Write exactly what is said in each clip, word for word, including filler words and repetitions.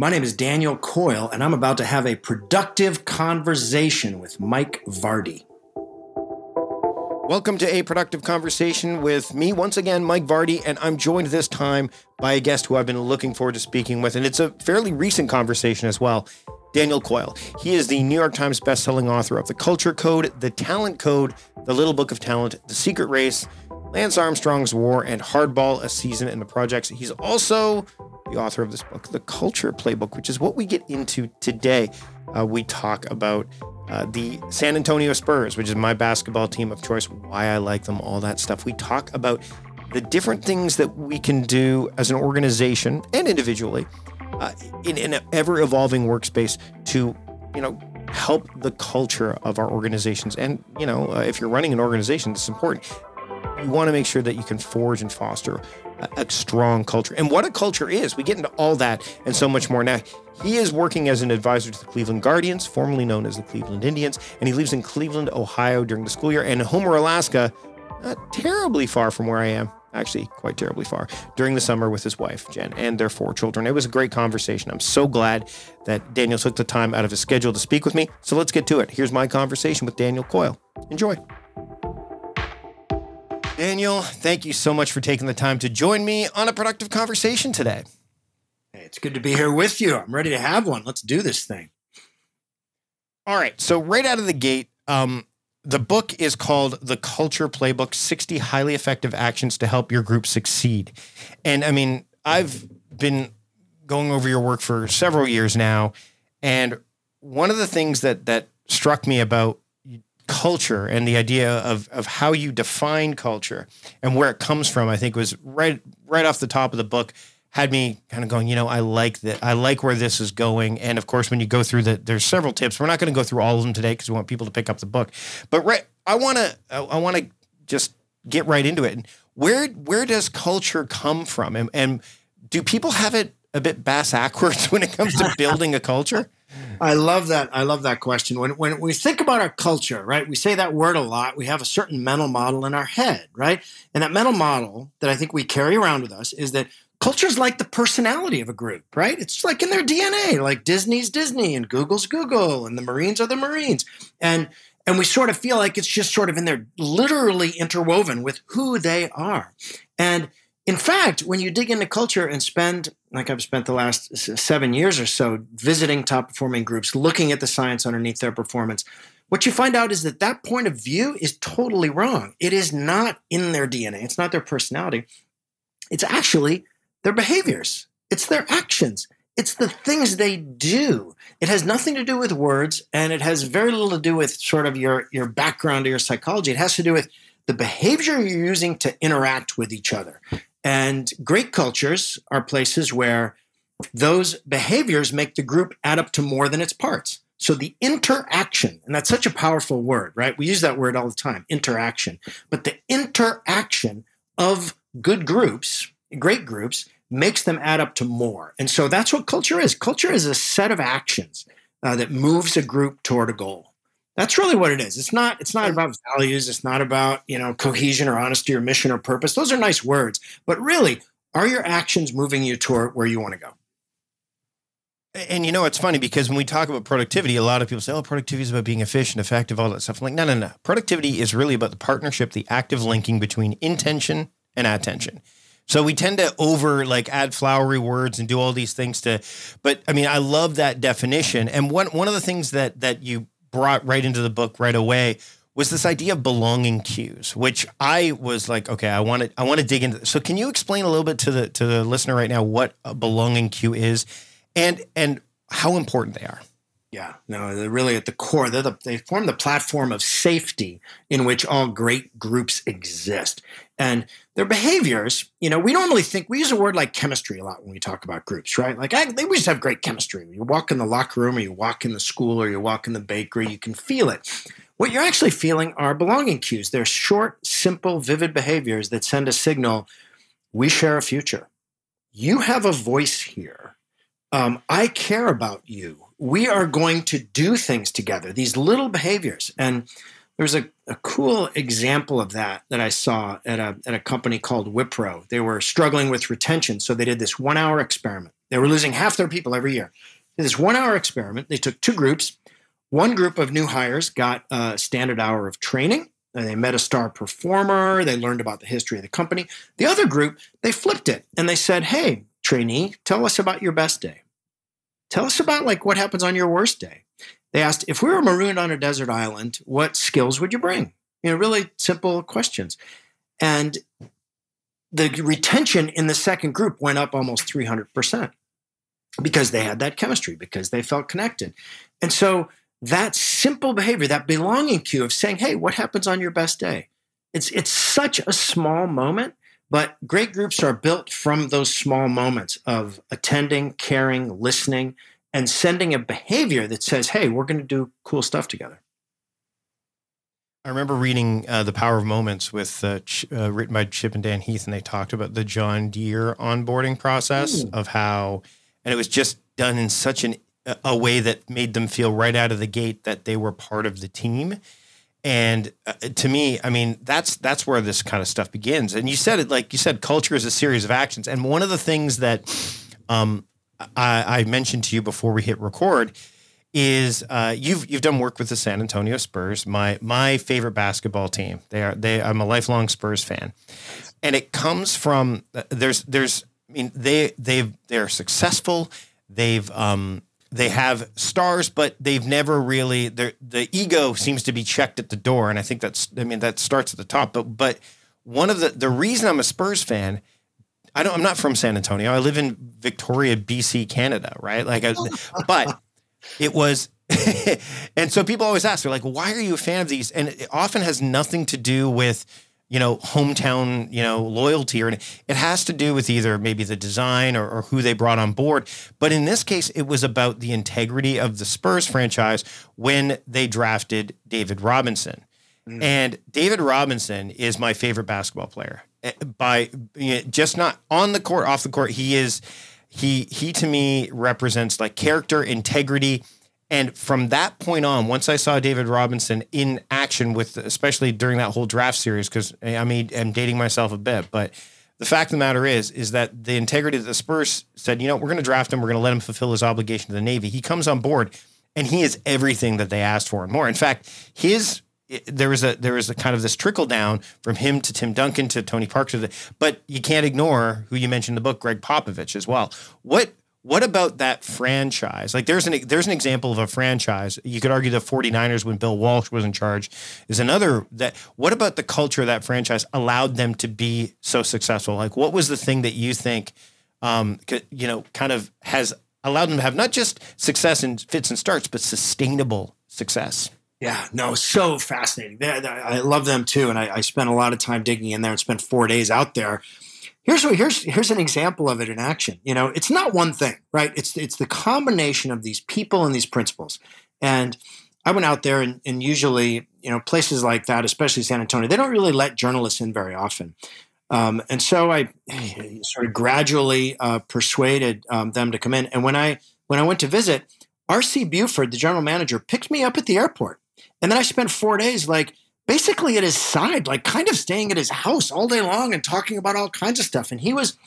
My name is Daniel Coyle, and I'm about to have a productive conversation with Mike Vardy. Welcome to A Productive Conversation with me, once again, Mike Vardy, and I'm joined this time by a guest who I've been looking forward to speaking with, and it's a fairly recent conversation as well, Daniel Coyle. He is the New York Times bestselling author of The Culture Code, The Talent Code, The Little Book of Talent, The Secret Race, Lance Armstrong's War, and Hardball: A Season in the Projects. He's also the author of this book, The Culture Playbook, which is what we get into today. Uh, we talk about uh, the San Antonio Spurs, which is my basketball team of choice, why I like them, all that stuff. We talk about the different things that we can do as an organization and individually uh, in, in an ever-evolving workspace to, you know, help the culture of our organizations. And, you know, uh, if you're running an organization, it's important. You want to make sure that you can forge and foster a, a strong culture. And what a culture is, we get into all that and so much more. Now, he is working as an advisor to the Cleveland Guardians, formerly known as the Cleveland Indians, and he lives in Cleveland, Ohio during the school year, and Homer, Alaska, not terribly far from where I am, actually quite terribly far, during the summer with his wife, Jen, and their four children. It was a great conversation. I'm so glad that Daniel took the time out of his schedule to speak with me. So let's get to it. Here's my conversation with Daniel Coyle. Enjoy. Daniel, thank you so much for taking the time to join me on A Productive Conversation today. Hey, it's good to be here with you. I'm ready to have one. Let's do this thing. All right. So right out of the gate, um, the book is called The Culture Playbook, sixty Highly Effective Actions to Help Your Group Succeed. And I mean, I've been going over your work for several years now. And one of the things that that struck me about culture and the idea of, of how you define culture and where it comes from, I think was right, right off the top of the book, had me kind of going, you know, I like that. I like where this is going. And of course, when you go through the, there's several tips. We're not going to go through all of them today because we want people to pick up the book, but right. I want to, I want to just get right into it. And where, where does culture come from? And, and do people have it a bit bass-ackwards when it comes to building a culture? I love that. I love that question. When when we think about our culture, right, we say that word a lot. We have a certain mental model in our head, right? And that mental model that I think we carry around with us is that culture is like the personality of a group, right? It's like in their D N A, like Disney's Disney and Google's Google and the Marines are the Marines. And and we sort of feel like it's just sort of in there, literally interwoven with who they are. And in fact, when you dig into culture and spend, like I've spent the last seven years or so, visiting top performing groups, looking at the science underneath their performance, what you find out is that that point of view is totally wrong. It is not in their D N A. It's not their personality. It's actually their behaviors. It's their actions. It's the things they do. It has nothing to do with words, and it has very little to do with sort of your, your background or your psychology. It has to do with the behavior you're using to interact with each other. And great cultures are places where those behaviors make the group add up to more than its parts. So the interaction, and that's such a powerful word, right? We use that word all the time, interaction. But the interaction of good groups, great groups, makes them add up to more. And so that's what culture is. Culture is a set of actions uh, that moves a group toward a goal. That's really what it is. It's not, it's not about values. It's not about, you know, cohesion or honesty or mission or purpose. Those are nice words, but really, are your actions moving you toward where you want to go? And you know, it's funny because when we talk about productivity, a lot of people say, oh, productivity is about being efficient, effective, all that stuff. I'm like, no, no, no. Productivity is really about the partnership, the active linking between intention and attention. So we tend to over like add flowery words and do all these things to, but I mean, I love that definition. And one, one of the things that, that you brought right into the book right away was this idea of belonging cues, which I was like, okay, I want to, I want to dig into this. So can you explain a little bit to the, to the listener right now, what a belonging cue is and, and how important they are? Yeah, no, they're really at the core. They're the, they form the platform of safety in which all great groups exist. And their behaviors, you know, we normally think, we use a word like chemistry a lot when we talk about groups, right? Like, I, they, we just have great chemistry. You walk in the locker room or you walk in the school or you walk in the bakery, you can feel it. What you're actually feeling are belonging cues. They're short, simple, vivid behaviors that send a signal, we share a future. You have a voice here. Um, I care about you. We are going to do things together, these little behaviors. And there's a, a cool example of that that I saw at a, at a company called Wipro. They were struggling with retention, so they did this one-hour experiment. They were losing half their people every year. In this one-hour experiment, they took two groups. One group of new hires got a standard hour of training. And they met a star performer. They learned about the history of the company. The other group, they flipped it. And they said, hey, trainee, tell us about your best day. Tell us about like what happens on your worst day. They asked, if we were marooned on a desert island, what skills would you bring? You know, really simple questions. And the retention in the second group went up almost three hundred percent because they had that chemistry, because they felt connected. And so that simple behavior, that belonging cue of saying, hey, what happens on your best day? It's it's such a small moment, but great groups are built from those small moments of attending, caring, listening, and sending a behavior that says, hey, we're going to do cool stuff together. I remember reading uh, The Power of Moments with uh, Ch- uh, written by Chip and Dan Heath, and they talked about the John Deere onboarding process mm. of how, and it was just done in such an, a way that made them feel right out of the gate that they were part of the team. And uh, to me, I mean, that's that's where this kind of stuff begins. And you said it, like you said, culture is a series of actions. And one of the things that um, I, I mentioned to you before we hit record is uh, you've you've done work with the San Antonio Spurs, my my favorite basketball team. They are they. I'm a lifelong Spurs fan, and it comes from there's there's. I mean they they've they're successful. They've um they have stars, but they've never really their the ego seems to be checked at the door, and I think that's I mean that starts at the top. But but one of the the reason I'm a Spurs fan. I don't. I'm not from San Antonio. I live in Victoria, B C, Canada. Right. Like, I, but. It was, and so people always ask, they're like, why are you a fan of these? And it often has nothing to do with, you know, hometown, you know, loyalty, or it has to do with either maybe the design or, or who they brought on board. But in this case, it was about the integrity of the Spurs franchise when they drafted David Robinson. Mm. And David Robinson is my favorite basketball player by you know, just not on the court, off the court. He is. He, he to me represents like character, integrity. And from that point on, once I saw David Robinson in action with, especially during that whole draft series, because I mean, I'm dating myself a bit, but the fact of the matter is, is that the integrity of the Spurs said, you know, we're going to draft him. We're going to let him fulfill his obligation to the Navy. He comes on board and he is everything that they asked for and more. In fact, his, there was a, there was a kind of this trickle down from him to Tim Duncan, to Tony Parker, to the, but you can't ignore who you mentioned in the book, Greg Popovich as well. What, what about that franchise? Like there's an, there's an example of a franchise. You could argue the forty-niners when Bill Walsh was in charge is another that, what about the culture of that franchise allowed them to be so successful? Like what was the thing that you think, um, you know, kind of has allowed them to have not just success in fits and starts, but sustainable success? Yeah, no, so fascinating. They, they, I love them too, and I, I spent a lot of time digging in there and spent four days out there. Here's what, here's here's an example of it in action. You know, it's not one thing, right? It's it's the combination of these people and these principles. And I went out there, and, and usually, you know, places like that, especially San Antonio, they don't really let journalists in very often. Um, and so I sort of gradually uh, persuaded um, them to come in. And when I when I went to visit, R C Buford, the general manager, picked me up at the airport. And then I spent four days, like, basically at his side, like, kind of staying at his house all day long and talking about all kinds of stuff. And he was,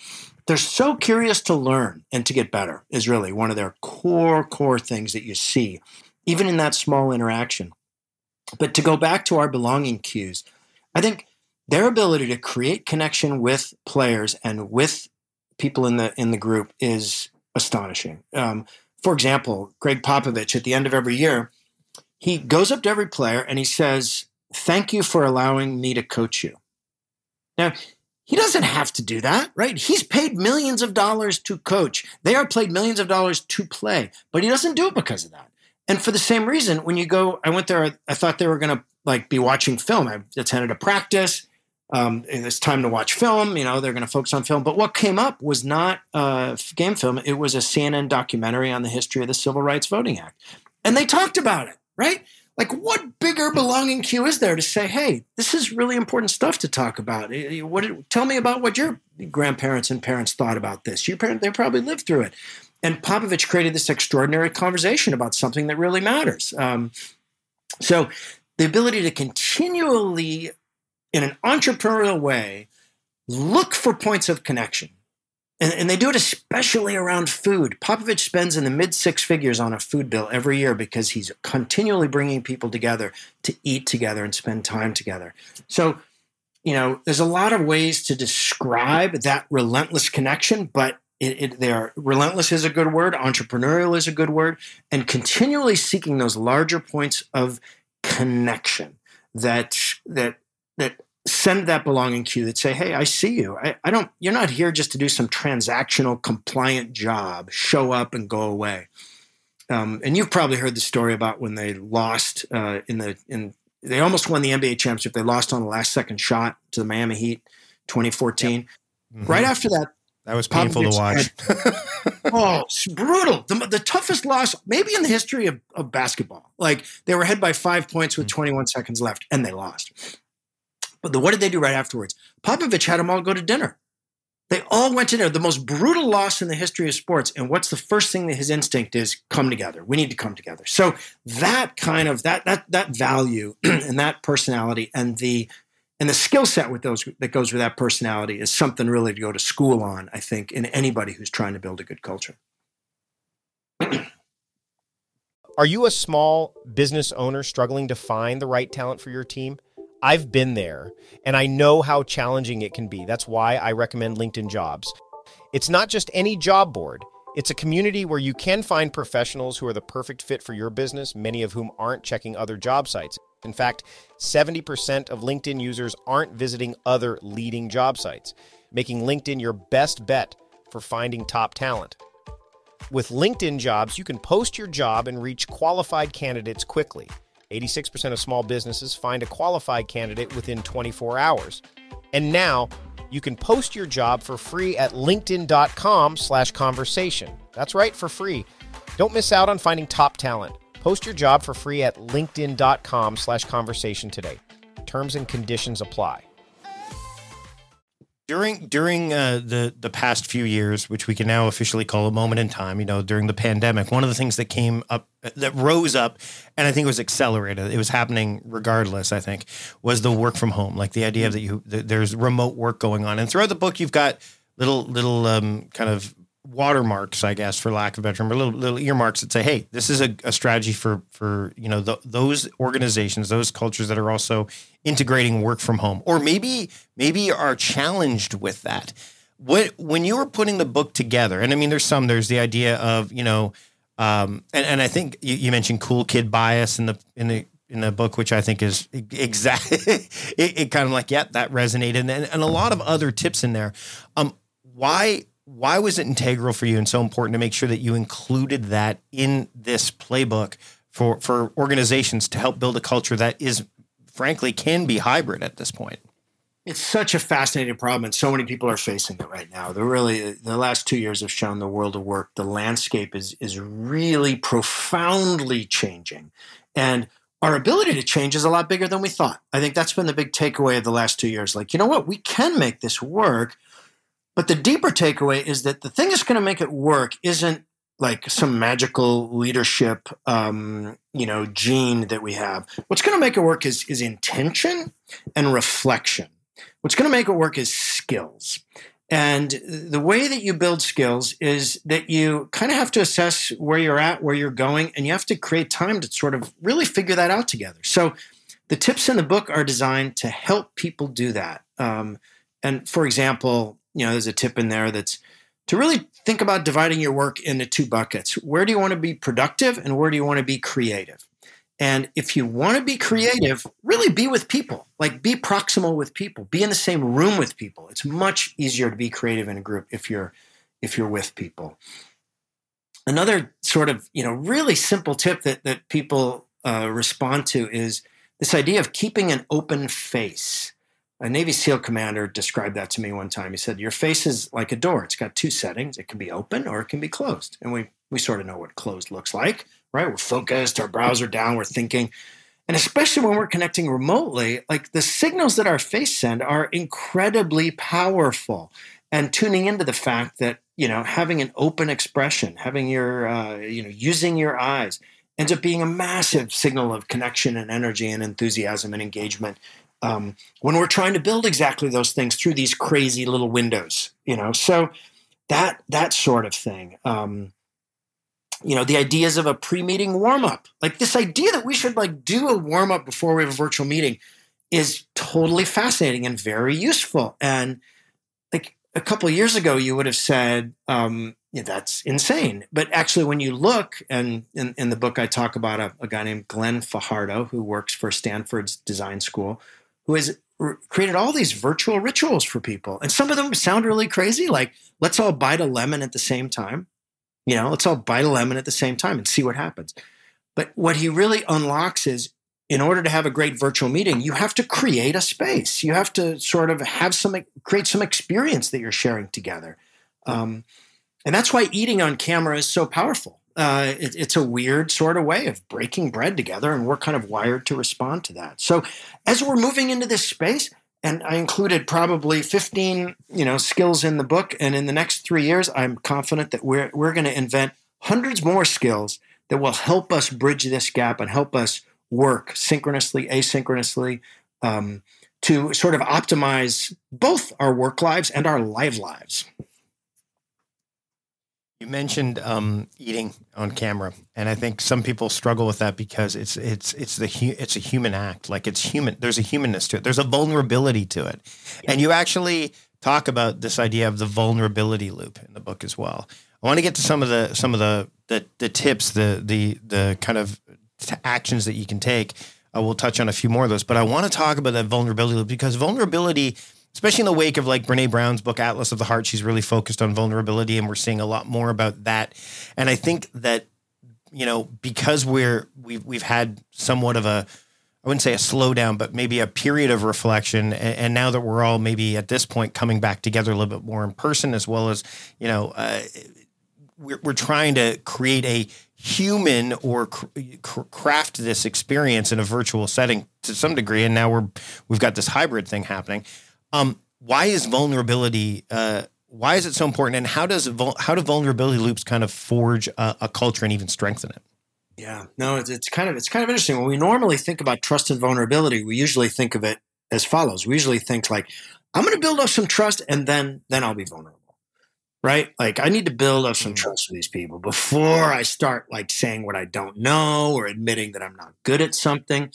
they're so curious to learn and to get better is really one of their core, core things that you see, even in that small interaction. But to go back to our belonging cues, I think their ability to create connection with players and with people in the in the group is astonishing. Um, for example, Greg Popovich, at the end of every year, he goes up to every player and he says, thank you for allowing me to coach you. Now, he doesn't have to do that, right? He's paid millions of dollars to coach. They are paid millions of dollars to play, but he doesn't do it because of that. And for the same reason, when you go, I went there, I thought they were going to like be watching film. I attended a practice. Um, it's time to watch film. You know, they're going to focus on film. But what came up was not a game film. It was a C N N documentary on the history of the Civil Rights Voting Act. And they talked about it. Right? Like what bigger belonging cue is there to say, hey, this is really important stuff to talk about. What? Tell me about what your grandparents and parents thought about this. Your parents, they probably lived through it. And Popovich created this extraordinary conversation about something that really matters. Um, so the ability to continually, in an entrepreneurial way, look for points of connection And, and they do it especially around food. Popovich spends in the mid-six figures on a food bill every year because he's continually bringing people together to eat together and spend time together. So, you know, there's a lot of ways to describe that relentless connection, but it, it, they are, relentless is a good word, entrepreneurial is a good word, and continually seeking those larger points of connection that that that send that belonging cue that say, hey, I see you. I, I don't, you're not here just to do some transactional compliant job, show up and go away. Um, and you've probably heard the story about when they lost uh, in the, in they almost won the N B A championship. They lost on the last second shot to the Miami Heat, twenty fourteen. Yep. Mm-hmm. Right after that, that was painful Popovich to watch. Had, oh, it's brutal. The, the toughest loss maybe in the history of, of basketball. Like they were ahead by five points with mm-hmm. twenty-one seconds left and they lost. But the, what did they do right afterwards? Popovich had them all go to dinner. They all went to dinner. The most brutal loss in the history of sports. And what's the first thing that his instinct is? Come together. We need to come together. So that kind of, that that that value and that personality and the And the skill set with those that goes with that personality is something really to go to school on, I think, in anybody who's trying to build a good culture. Are you a small business owner struggling to find the right talent for your team? I've been there, and I know how challenging it can be. That's why I recommend LinkedIn Jobs. It's not just any job board. It's a community where you can find professionals who are the perfect fit for your business, many of whom aren't checking other job sites. In fact, seventy percent of LinkedIn users aren't visiting other leading job sites, making LinkedIn your best bet for finding top talent. With LinkedIn Jobs, you can post your job and reach qualified candidates quickly. eighty-six percent of small businesses find a qualified candidate within twenty-four hours. And now you can post your job for free at linkedin dot com slash conversation. That's right, for free. Don't miss out on finding top talent. Post your job for free at linkedin dot com slash conversation today. Terms and conditions apply. During during uh, the, the past few years, which we can now officially call a moment in time, you know, during the pandemic, one of the things that came up, that rose up, and I think it was accelerated, it was happening regardless, I think, was the work from home. Like the idea that you that there's remote work going on. And throughout the book, you've got little, little um, kind of watermarks, I guess, for lack of a better term, or little, little earmarks that say, hey, this is a, a strategy for, for you know, the, those organizations, those cultures that are also integrating work from home, or maybe maybe are challenged with that. What, when you were putting the book together, and I mean, there's some, there's the idea of, you know, um, and, and I think you, you mentioned cool kid bias in the in the in the book, which I think is exactly, it, it kind of like, yeah, that resonated. And, and a lot of other tips in there. Um, why... Why was it integral for you and so important to make sure that you included that in this playbook for, for organizations to help build a culture that is, frankly, can be hybrid at this point? It's such a fascinating problem, and so many people are facing it right now. The really, the last two years have shown the world of work, the landscape is is really profoundly changing, and our ability to change is a lot bigger than we thought. I think that's been the big takeaway of the last two years. Like, you know what? We can make this work. But the deeper takeaway is that the thing that's going to make it work isn't like some magical leadership, um, you know, gene that we have. What's going to make it work is, is intention and reflection. What's going to make it work is skills. And the way that you build skills is that you kind of have to assess where you're at, where you're going, and you have to create time to sort of really figure that out together. So the tips in the book are designed to help people do that. Um, and for example, you know, there's a tip in there that's to really think about dividing your work into two buckets. Where do you want to be productive and where do you want to be creative? And if you want to be creative, really be with people, like be proximal with people, be in the same room with people. It's much easier to be creative in a group if you're if you're with people. Another sort of, you know, really simple tip that, that people uh, respond to is this idea of keeping an open face. A Navy SEAL commander described that to me one time. He said, your face is like a door. It's got two settings. It can be open or it can be closed. And we we sort of know what closed looks like, right? We're focused, our brows are down, we're thinking. And especially when we're connecting remotely, like the signals that our face send are incredibly powerful. And tuning into the fact that, you know, having an open expression, having your, uh, you know, using your eyes ends up being a massive signal of connection and energy and enthusiasm and engagement. Um, when we're trying to build exactly those things through these crazy little windows, you know, so that that sort of thing. Um, you know, the ideas of a pre-meeting warm-up, like this idea that we should like do a warm-up before we have a virtual meeting is totally fascinating and very useful. And like a couple of years ago, you would have said, um, yeah, that's insane. But actually, when you look, and in, in the book, I talk about a, a guy named Glenn Fajardo, who works for Stanford's design school, who has created all these virtual rituals for people. And some of them sound really crazy, like let's all bite a lemon at the same time. You know, let's all bite a lemon at the same time and see what happens. But what he really unlocks is, in order to have a great virtual meeting, you have to create a space. You have to sort of have some, create some experience that you're sharing together. Um, and that's why eating on camera is so powerful. Uh, it, it's a weird sort of way of breaking bread together, and we're kind of wired to respond to that. So as we're moving into this space, and I included probably fifteen, you know, skills in the book. And in the next three years, I'm confident that we're we're going to invent hundreds more skills that will help us bridge this gap and help us work synchronously, asynchronously, um, to sort of optimize both our work lives and our live lives. You mentioned um, eating on camera, and I think some people struggle with that because it's it's it's the hu- it's a human act. Like it's human. There's a humanness to it. There's a vulnerability to it, and you actually talk about this idea of the vulnerability loop in the book as well. I want to get to some of the some of the the, the tips, the the the kind of t- actions that you can take. Uh, we'll touch on a few more of those, but I want to talk about that vulnerability loop, because vulnerability, especially in the wake of like Brene Brown's book, Atlas of the Heart, she's really focused on vulnerability, and we're seeing a lot more about that. And I think that, you know, because we're, we've, we've had somewhat of a, I wouldn't say a slowdown, but maybe a period of reflection. And, and now that we're all maybe at this point coming back together a little bit more in person, as well as, you know, uh, we're, we're trying to create a human or cr- craft this experience in a virtual setting to some degree. And now we're, we've got this hybrid thing happening. Um, why is vulnerability, uh, why is it so important, and how does, how do vulnerability loops kind of forge a, a culture and even strengthen it? Yeah, no, it's, it's kind of, it's kind of interesting. When we normally think about trust and vulnerability, we usually think of it as follows. We usually think like, I'm going to build up some trust and then, then I'll be vulnerable. Right? Like I need to build up some trust with these people before I start like saying what I don't know or admitting that I'm not good at something.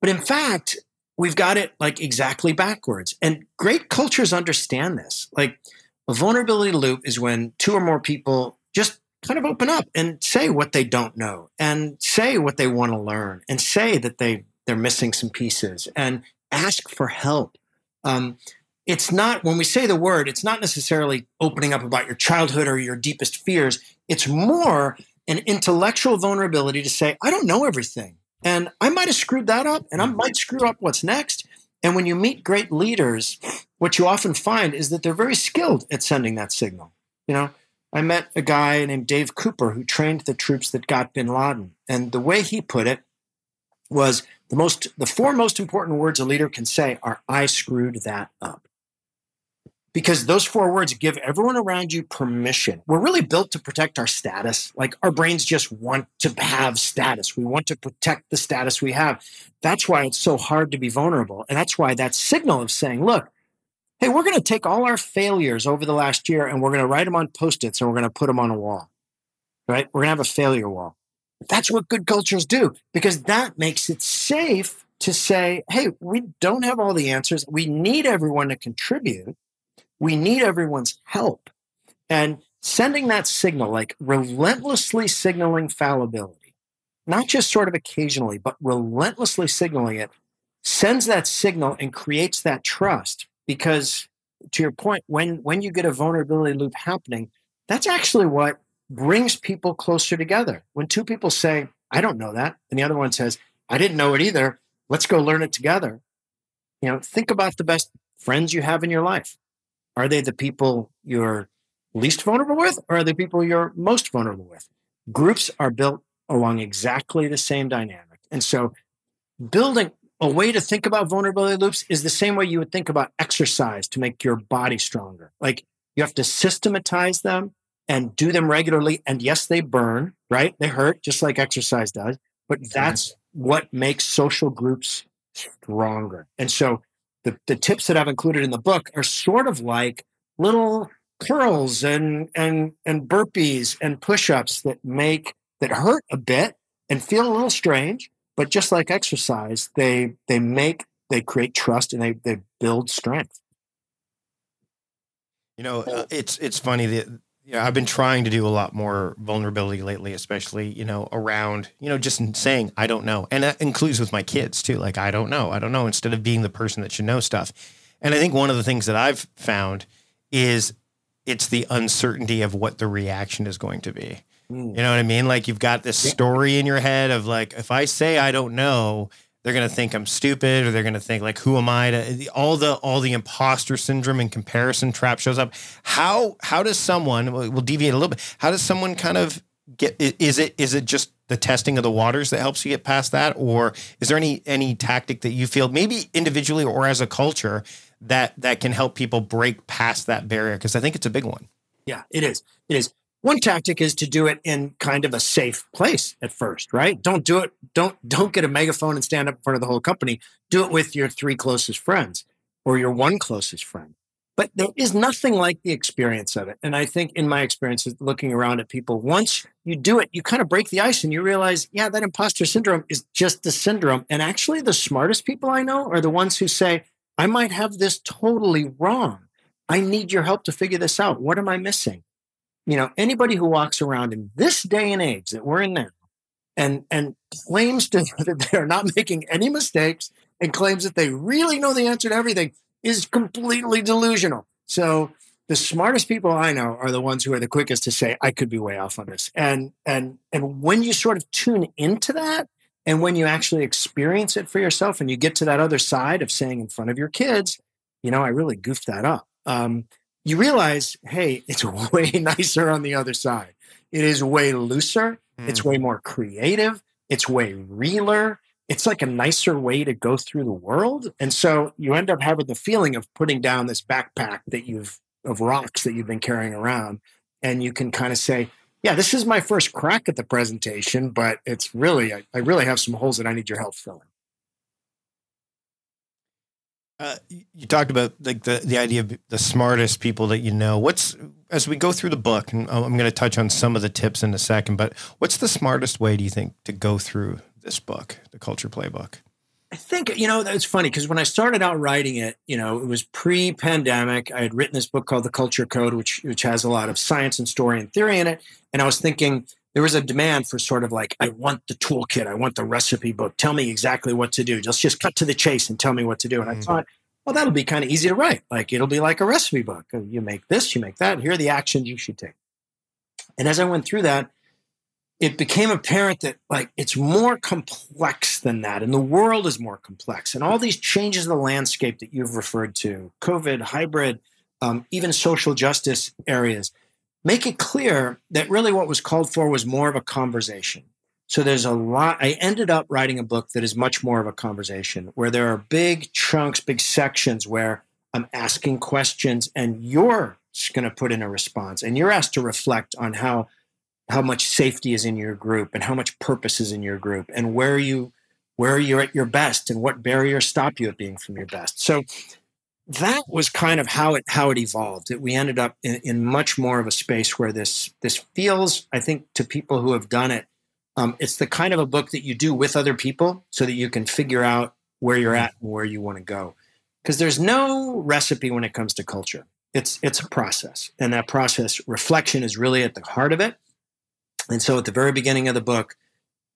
But in fact, we've got it like exactly backwards. And great cultures understand this. Like a vulnerability loop is when two or more people just kind of open up and say what they don't know, and say what they want to learn, and say that they, they're missing some pieces, and ask for help. Um, it's not, when we say the word, it's not necessarily opening up about your childhood or your deepest fears. It's more an intellectual vulnerability to say, I don't know everything. And I might have screwed that up, and I might screw up what's next. And when you meet great leaders, what you often find is that they're very skilled at sending that signal. You know, I met a guy named Dave Cooper who trained the troops that got bin Laden. And the way he put it was the most, the four most important words a leader can say are, I screwed that up. Because those four words give everyone around you permission. We're really built to protect our status. Like our brains just want to have status. We want to protect the status we have. That's why it's so hard to be vulnerable. And that's why that signal of saying, look, hey, we're going to take all our failures over the last year and we're going to write them on Post-its and we're going to put them on a wall, right? We're going to have a failure wall. That's what good cultures do, because that makes it safe to say, hey, we don't have all the answers. We need everyone to contribute. We need everyone's help. And sending that signal, like relentlessly signaling fallibility, not just sort of occasionally, but relentlessly signaling it, sends that signal and creates that trust. Because to your point, when, when you get a vulnerability loop happening, that's actually what brings people closer together. When two people say, I don't know that, and the other one says, I didn't know it either, let's go learn it together. You know, think about the best friends you have in your life. Are they the people you're least vulnerable with, or are they people you're most vulnerable with? Groups are built along exactly the same dynamic. And so building a way to think about vulnerability loops is the same way you would think about exercise to make your body stronger. Like you have to systematize them and do them regularly. And yes, they burn, right? They hurt just like exercise does, but that's what makes social groups stronger. And so The, the tips that I've included in the book are sort of like little curls and and and burpees and push-ups that make that hurt a bit and feel a little strange, but just like exercise, they they make they create trust and they they build strength. You know, uh, it's it's funny that you know, I've been trying to do a lot more vulnerability lately, especially you know around you know just saying I don't know, and that includes with my kids too. Like I don't know, I don't know. Instead of being the person that should know stuff, and I think one of the things that I've found is it's the uncertainty of what the reaction is going to be. Mm. You know what I mean? Like you've got this story in your head of like, if I say I don't know, they're going to think I'm stupid, or they're going to think like, who am I to all the, all the imposter syndrome and comparison trap shows up. How, how does someone, we'll deviate a little bit. How does someone kind of get, is it, is it just the testing of the waters that helps you get past that? Or is there any, any tactic that you feel maybe individually or as a culture that, that can help people break past that barrier? Cause I think it's a big one. Yeah, it is. It is. One tactic is to do it in kind of a safe place at first, right? Don't do it. Don't, don't get a megaphone and stand up in front of the whole company. Do it with your three closest friends or your one closest friend. But there is nothing like the experience of it. And I think in my experiences, looking around at people, once you do it, you kind of break the ice and you realize, yeah, that imposter syndrome is just a syndrome. And actually the smartest people I know are the ones who say, I might have this totally wrong. I need your help to figure this out. What am I missing? You know, anybody who walks around in this day and age that we're in now and, and claims to, that they're not making any mistakes and claims that they really know the answer to everything is completely delusional. So the smartest people I know are the ones who are the quickest to say, I could be way off on this. And, and, and when you sort of tune into that and when you actually experience it for yourself and you get to that other side of saying in front of your kids, you know, I really goofed that up. Um, You realize, hey, it's way nicer on the other side. It is way looser. Mm. It's way more creative. It's way realer. It's like a nicer way to go through the world. And so you end up having the feeling of putting down this backpack that you've, of rocks that you've been carrying around. And you can kind of say, yeah, this is my first crack at the presentation, but it's really, I, I really have some holes that I need your help filling. Uh, you talked about like the, the idea of the smartest people that you know. What's, as we go through the book, and I'm going to touch on some of the tips in a second, but what's the smartest way, do you think, to go through this book, The Culture Playbook? I think, you know, it's funny because when I started out writing it, you know, it was pre-pandemic. I had written this book called The Culture Code, which which has a lot of science and story and theory in it. And I was thinking there was a demand for sort of like, I want the toolkit. I want the recipe book. Tell me exactly what to do. Just just cut to the chase and tell me what to do. And mm-hmm. I thought, well, that'll be kind of easy to write. Like it'll be like a recipe book. You make this, you make that. Here are the actions you should take. And as I went through that, it became apparent that like it's more complex than that. And the world is more complex. And all these changes in the landscape that you've referred to, COVID, hybrid, um, even social justice areas, make it clear that really what was called for was more of a conversation. So there's a lot, I ended up writing a book that is much more of a conversation where there are big chunks, big sections where I'm asking questions and you're going to put in a response and you're asked to reflect on how, how much safety is in your group and how much purpose is in your group and where you, where you're at your best and what barriers stop you at being from your best. So that was kind of how it how it evolved. It, we ended up in, in much more of a space where this this feels, I think, to people who have done it, um, it's the kind of a book that you do with other people so that you can figure out where you're at and where you want to go. Because there's no recipe when it comes to culture. It's it's a process, and that process reflection is really at the heart of it. And so, at the very beginning of the book,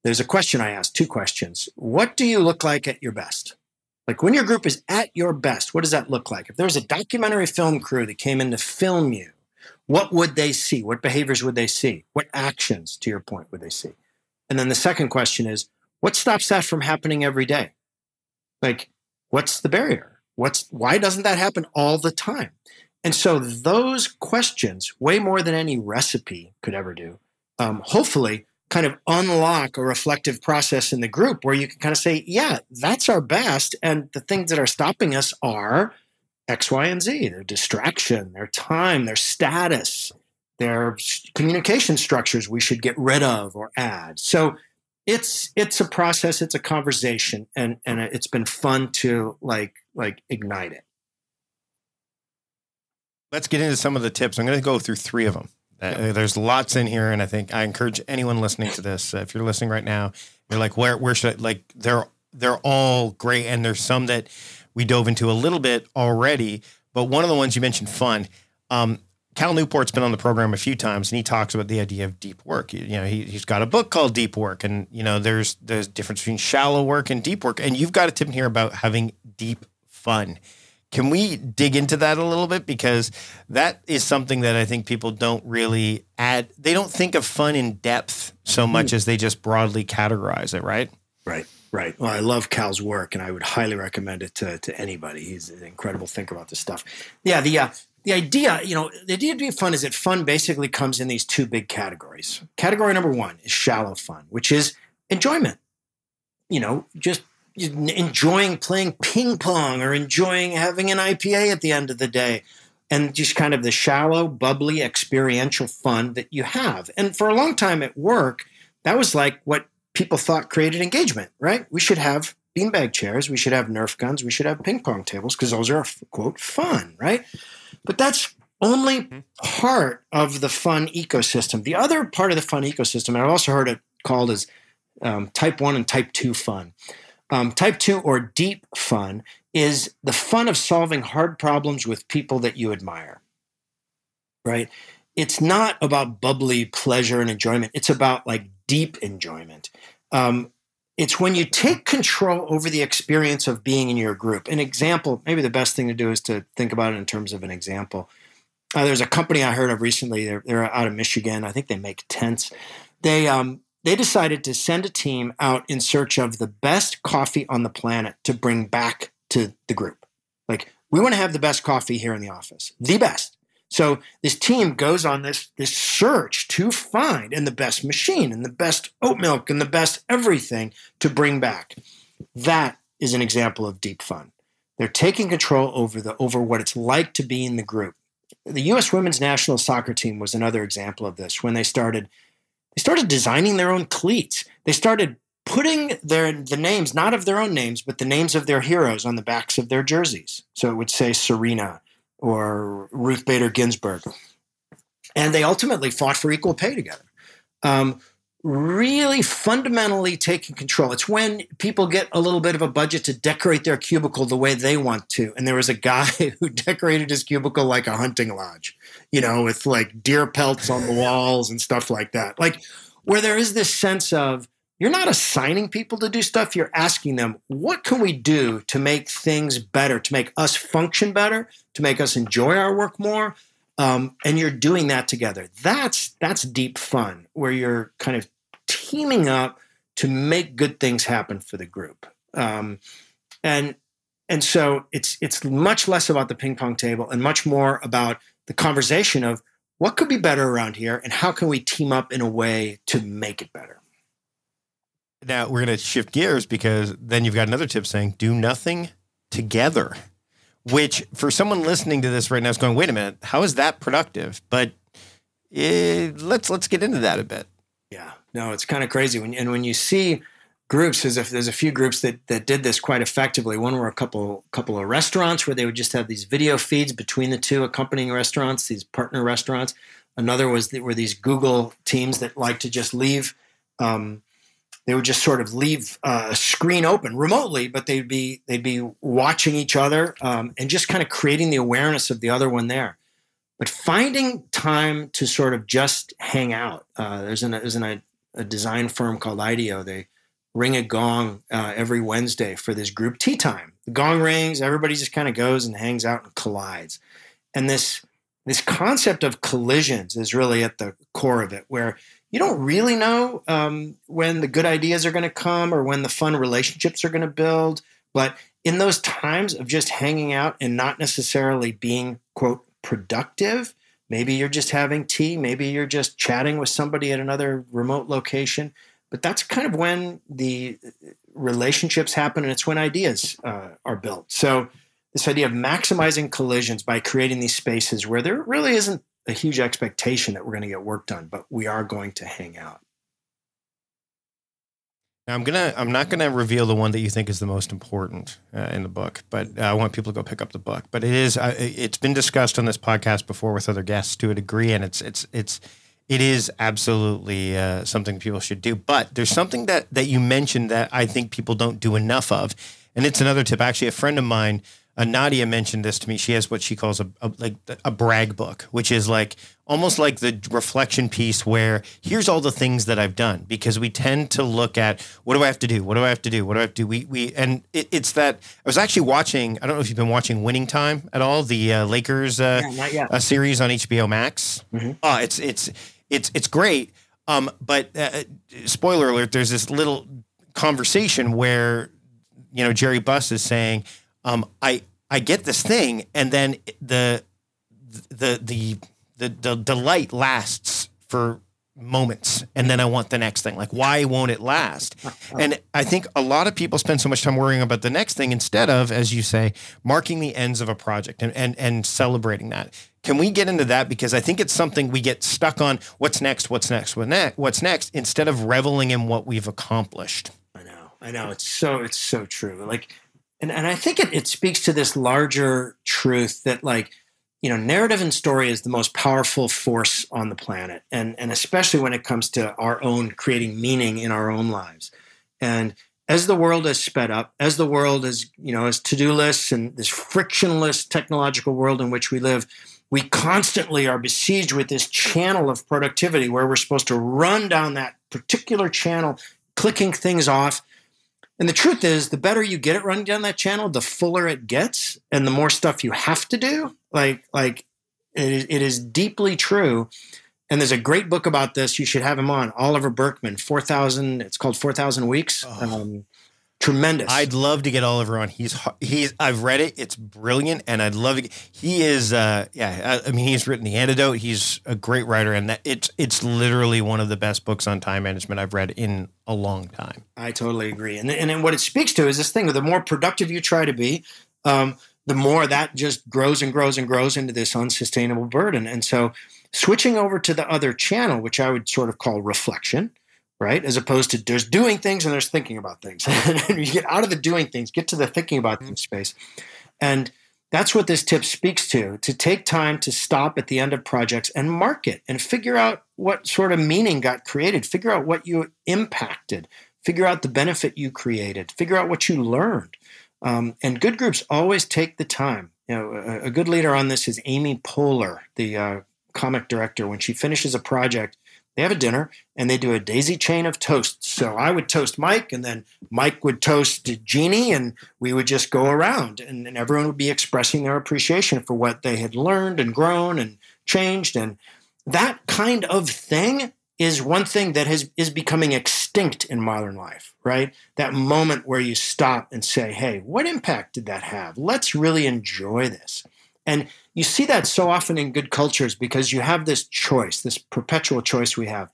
there's a question I asked, two questions: What do you look like at your best? Like when your group is at your best, what does that look like? If there was a documentary film crew that came in to film you, what would they see? What behaviors would they see? What actions, to your point, would they see? And then the second question is, what stops that from happening every day? Like, what's the barrier? What's, why doesn't that happen all the time? And so those questions, way more than any recipe could ever do, um, hopefully kind of unlock a reflective process in the group where you can kind of say, yeah, that's our best. And the things that are stopping us are X, Y, and Z, their distraction, their time, their status, their communication structures we should get rid of or add. So it's it's a process, it's a conversation, and, and it's been fun to like like ignite it. Let's get into some of the tips. I'm going to go through three of them. Uh, there's lots in here, and I think I encourage anyone listening to this. Uh, if you're listening right now, you're like, where, where should I, like, they're, they're all great. And there's some that we dove into a little bit already, but one of the ones you mentioned, fun. Um, Cal Newport's been on the program a few times, and he talks about the idea of deep work. You, you know, he, he's got a book called Deep Work, and you know, there's, there's a difference between shallow work and deep work. And you've got a tip in here about having deep fun. Can we dig into that a little bit? Because that is something that I think people don't really add. They don't think of fun in depth so much as they just broadly categorize it, right? Right, right. Well, I love Cal's work, and I would highly recommend it to, to anybody. He's an incredible thinker about this stuff. Yeah, the uh, the idea, you know, the idea of fun is that fun basically comes in these two big categories. Category number one is shallow fun, which is enjoyment. You know, just enjoying playing ping pong or enjoying having an I P A at the end of the day, and just kind of the shallow, bubbly, experiential fun that you have. And for a long time at work, that was like what people thought created engagement, right? We should have beanbag chairs. We should have Nerf guns. We should have ping pong tables because those are, quote, fun, right? But that's only part of the fun ecosystem. The other part of the fun ecosystem, and I've also heard it called as um, type one and type two fun. Um, type two or deep fun is the fun of solving hard problems with people that you admire, right? It's not about bubbly pleasure and enjoyment. It's about like deep enjoyment. Um, it's when you take control over the experience of being in your group. An example, maybe the best thing to do is to think about it in terms of an example. Uh, there's a company I heard of recently. They're, they're out of Michigan. I think they make tents. They, um, They decided to send a team out in search of the best coffee on the planet to bring back to the group. Like, we want to have the best coffee here in the office, the best. So this team goes on this, this search to find and the best machine and the best oat milk and the best everything to bring back. That is an example of deep fun. They're taking control over the over what it's like to be in the group. The U S women's national soccer team was another example of this when they started They started designing their own cleats. They started putting their the names, not of their own names, but the names of their heroes on the backs of their jerseys. So it would say Serena or Ruth Bader Ginsburg. And they ultimately fought for equal pay together. Um, really fundamentally taking control. It's when people get a little bit of a budget to decorate their cubicle the way they want to. And there was a guy who decorated his cubicle like a hunting lodge, you know, with like deer pelts on the walls and stuff like that. Like, where there is this sense of, you're not assigning people to do stuff. You're asking them, what can we do to make things better, to make us function better, to make us enjoy our work more? Um, and you're doing that together. That's that's deep fun, where you're kind of teaming up to make good things happen for the group. Um, and and so it's it's much less about the ping pong table and much more about the conversation of what could be better around here and how can we team up in a way to make it better. Now we're going to shift gears, because then you've got another tip saying do nothing together, which for someone listening to this right now is going, wait a minute, how is that productive? But it, let's let's get into that a bit. Yeah, no, it's kind of crazy. When, and when you see groups, there's a, there's a few groups that, that did this quite effectively. One were a couple couple of restaurants where they would just have these video feeds between the two accompanying restaurants, these partner restaurants. Another was the, were these Google teams that like to just leave um, – They would just sort of leave a screen open remotely, but they'd be they'd be watching each other um, and just kind of creating the awareness of the other one there. But finding time to sort of just hang out. Uh, there's an there's an, a, a design firm called IDEO. They ring a gong uh, every Wednesday for this group tea time. The gong rings, everybody just kind of goes and hangs out and collides. And this this concept of collisions is really at the core of it, where you don't really know um, when the good ideas are going to come or when the fun relationships are going to build. But in those times of just hanging out and not necessarily being, quote, productive, maybe you're just having tea, maybe you're just chatting with somebody at another remote location. But that's kind of when the relationships happen, and it's when ideas uh, are built. So this idea of maximizing collisions by creating these spaces where there really isn't a huge expectation that we're going to get work done, but we are going to hang out. Now I'm gonna I'm not gonna reveal the one that you think is the most important uh, in the book, but uh, I want people to go pick up the book. But it is uh, it's been discussed on this podcast before with other guests to a degree, and it's it's it's it is absolutely uh, something people should do. But there's something that that you mentioned that I think people don't do enough of, and it's another tip. Actually, a friend of mine, uh, Nadia, mentioned this to me. She has what she calls a, a like a brag book, which is like almost like the reflection piece where here's all the things that I've done, because we tend to look at what do I have to do? What do I have to do? What do I have to do? We, we, and it, it's that I was actually watching, I don't know if you've been watching Winning Time at all, the uh, Lakers uh, yeah, uh, series on H B O Max. Mm-hmm. Uh, it's, it's, it's, it's great. Um, but uh, spoiler alert, there's this little conversation where, you know, Jerry Buss is saying, um, I, I get this thing. And then the, the, the, The, the delight lasts for moments, and then I want the next thing. Like, why won't it last? And I think a lot of people spend so much time worrying about the next thing instead of, as you say, marking the ends of a project and, and, and celebrating that. Can we get into that? Because I think it's something we get stuck on. What's next? What's next? What's next? What's next? Instead of reveling in what we've accomplished. I know. I know. It's so, it's so true. Like, and, and I think it, it speaks to this larger truth that, like, you know, narrative and story is the most powerful force on the planet, and and especially when it comes to our own creating meaning in our own lives. And as the world has sped up, as the world is, you know, as to-do lists and this frictionless technological world in which we live, we constantly are besieged with this channel of productivity where we're supposed to run down that particular channel, clicking things off. And the truth is, the better you get at running down that channel, the fuller it gets and the more stuff you have to do. Like, like it, it is deeply true. And there's a great book about this. You should have him on. Oliver Berkman, four thousand, it's called four thousand Weeks. Oh. Um, tremendous. I'd love to get Oliver on. He's, he's, I've read it. It's brilliant. And I'd love to get, he is, uh, yeah, I, I mean, he's written The Antidote. He's a great writer. And that it's, it's literally one of the best books on time management I've read in a long time. I totally agree. And, and and what it speaks to is this thing of the more productive you try to be, um, the more that just grows and grows and grows into this unsustainable burden. And so switching over to the other channel, which I would sort of call reflection, right? As opposed to there's doing things and there's thinking about things. And you get out of the doing things, get to the thinking about things space. And that's what this tip speaks to, to take time to stop at the end of projects and mark it and figure out what sort of meaning got created, figure out what you impacted, figure out the benefit you created, figure out what you learned. Um, and good groups always take the time. You know, a, a good leader on this is Amy Poehler, the uh, comic director. When she finishes a project, they have a dinner and they do a daisy chain of toasts. So I would toast Mike, and then Mike would toast Jeannie, and we would just go around, and, and everyone would be expressing their appreciation for what they had learned and grown and changed. And that kind of thing is one thing that has is becoming extinct in modern life, right? That moment where you stop and say, hey, what impact did that have? Let's really enjoy this. And you see that so often in good cultures because you have this choice, this perpetual choice we have.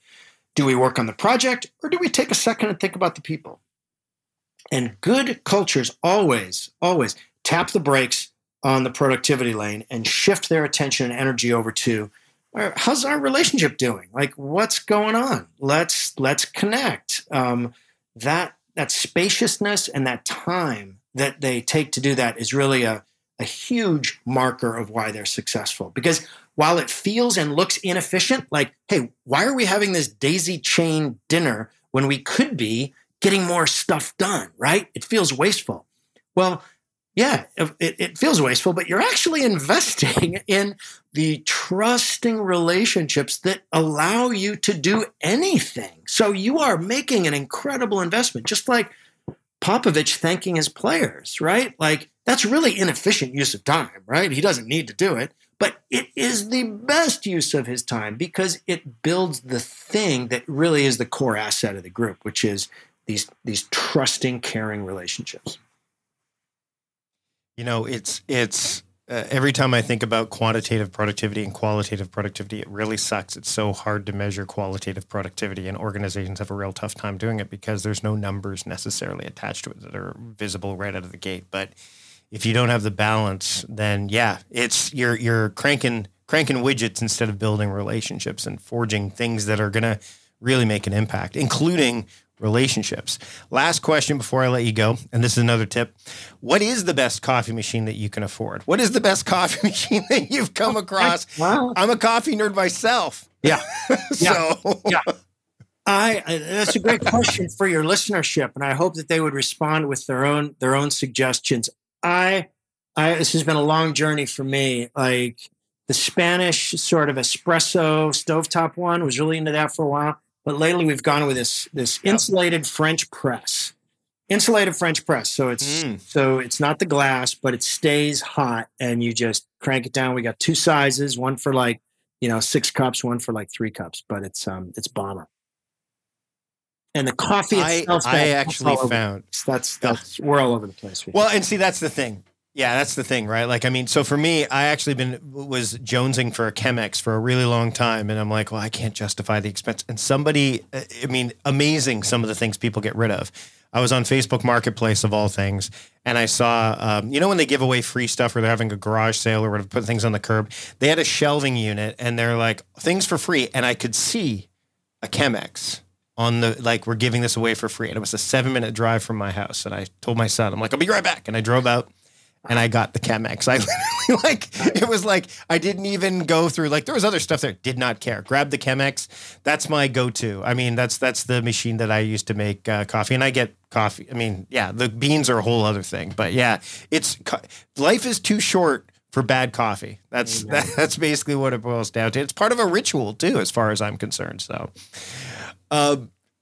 Do we work on the project, or do we take a second and think about the people? And good cultures always, always tap the brakes on the productivity lane and shift their attention and energy over to, how's our relationship doing? Like, what's going on? Let's let's connect. Um, that that spaciousness and that time that they take to do that is really a, a huge marker of why they're successful. Because while it feels and looks inefficient, like, hey, why are we having this daisy chain dinner when we could be getting more stuff done, right? It feels wasteful. Well, yeah, it, it feels wasteful, but you're actually investing in the trusting relationships that allow you to do anything. So you are making an incredible investment, just like Popovich thanking his players, right? Like, that's really inefficient use of time, right? He doesn't need to do it, but it is the best use of his time because it builds the thing that really is the core asset of the group, which is these, these trusting, caring relationships. You know, it's it's uh, every time I think about quantitative productivity and qualitative productivity, it really sucks. It's so hard to measure qualitative productivity, and organizations have a real tough time doing it because there's no numbers necessarily attached to it that are visible right out of the gate. But if you don't have the balance, then yeah, it's you're you're cranking cranking widgets instead of building relationships and forging things that are gonna really make an impact, including relationships. Last question before I let you go, and this is another tip. What is the best coffee machine that you can afford? What is the best coffee machine that you've come across? Wow. I'm a coffee nerd myself. Yeah. so yeah. yeah. I, I that's a great question for your listenership, and I hope that they would respond with their own their own suggestions. I I this has been a long journey for me. Like the Spanish sort of espresso stovetop one, was really into that for a while, but lately we've gone with this this insulated French press. Insulated French press. So it's mm. so it's not the glass, but it stays hot and you just crank it down. We got two sizes, one for like, you know, six cups, one for like three cups, but it's um it's bomber. And the coffee itself, I, I actually found that's, that's we're all over the place. Well, and see, that's the thing. Yeah, that's the thing, right? Like, I mean, so for me, I actually been was jonesing for a Chemex for a really long time. And I'm like, well, I can't justify the expense. And somebody, I mean, amazing some of the things people get rid of. I was on Facebook Marketplace of all things, and I saw, um, you know, when they give away free stuff or they're having a garage sale or whatever, put things on the curb, they had a shelving unit and they're like, things for free. And I could see a Chemex on the, like, we're giving this away for free. And it was a seven minute drive from my house. And I told my son, I'm like, I'll be right back. And I drove out and I got the Chemex. I literally like, it was like, I didn't even go through, like there was other stuff there. Did not care. Grab the Chemex. That's my go-to. I mean, that's, that's the machine that I use to make uh, coffee, and I get coffee. I mean, yeah, the beans are a whole other thing, but yeah, it's co- life is too short for bad coffee. That's, that, that's basically what it boils down to. It's part of a ritual too, as far as I'm concerned. So, Uh,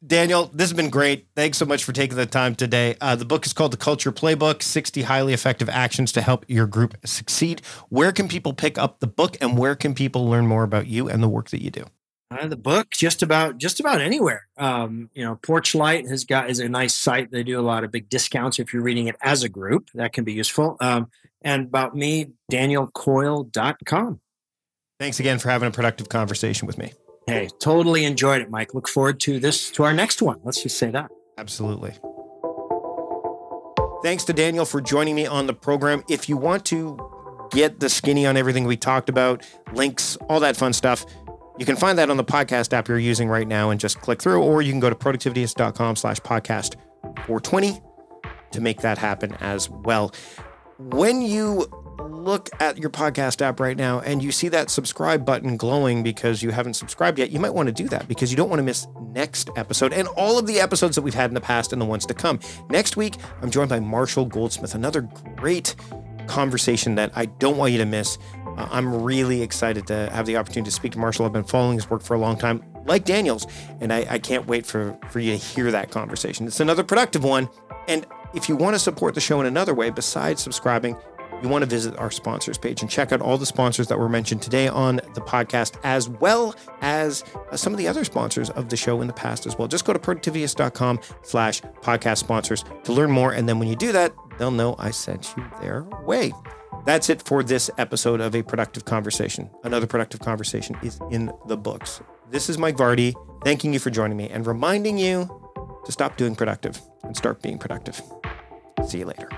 Daniel, this has been great. Thanks so much for taking the time today. Uh, the book is called The Culture Playbook, sixty Highly Effective Actions to Help Your Group Succeed. Where can people pick up the book, and where can people learn more about you and the work that you do? Uh, the book, just about just about anywhere. Um, you know, Porchlight has got is a nice site. They do a lot of big discounts if you're reading it as a group. That can be useful. Um, and about me, daniel coyle dot com. Thanks again for having a productive conversation with me. Hey, totally enjoyed it, Mike. Look forward to this, to our next one. Let's just say that. Absolutely. Thanks to Daniel for joining me on the program. If you want to get the skinny on everything we talked about, links, all that fun stuff, you can find that on the podcast app you're using right now and just click through, or you can go to productivityist dot com slash podcast four twenty to make that happen as well. When you look at your podcast app right now and you see that subscribe button glowing because you haven't subscribed yet, you might want to do that because you don't want to miss next episode and all of the episodes that we've had in the past and the ones to come. Next week, I'm joined by Marshall Goldsmith, another great conversation that I don't want you to miss. Uh, I'm really excited to have the opportunity to speak to Marshall. I've been following his work for a long time, like Daniel's, and I, I can't wait for, for you to hear that conversation. It's another productive one. And if you want to support the show in another way, besides subscribing, you want to visit our sponsors page and check out all the sponsors that were mentioned today on the podcast, as well as some of the other sponsors of the show in the past as well. Just go to productivityist dot com slash podcast sponsors to learn more. And then when you do that, they'll know I sent you their way. That's it for this episode of A Productive Conversation. Another Productive Conversation is in the books. This is Mike Vardy thanking you for joining me and reminding you to stop doing productive and start being productive. See you later.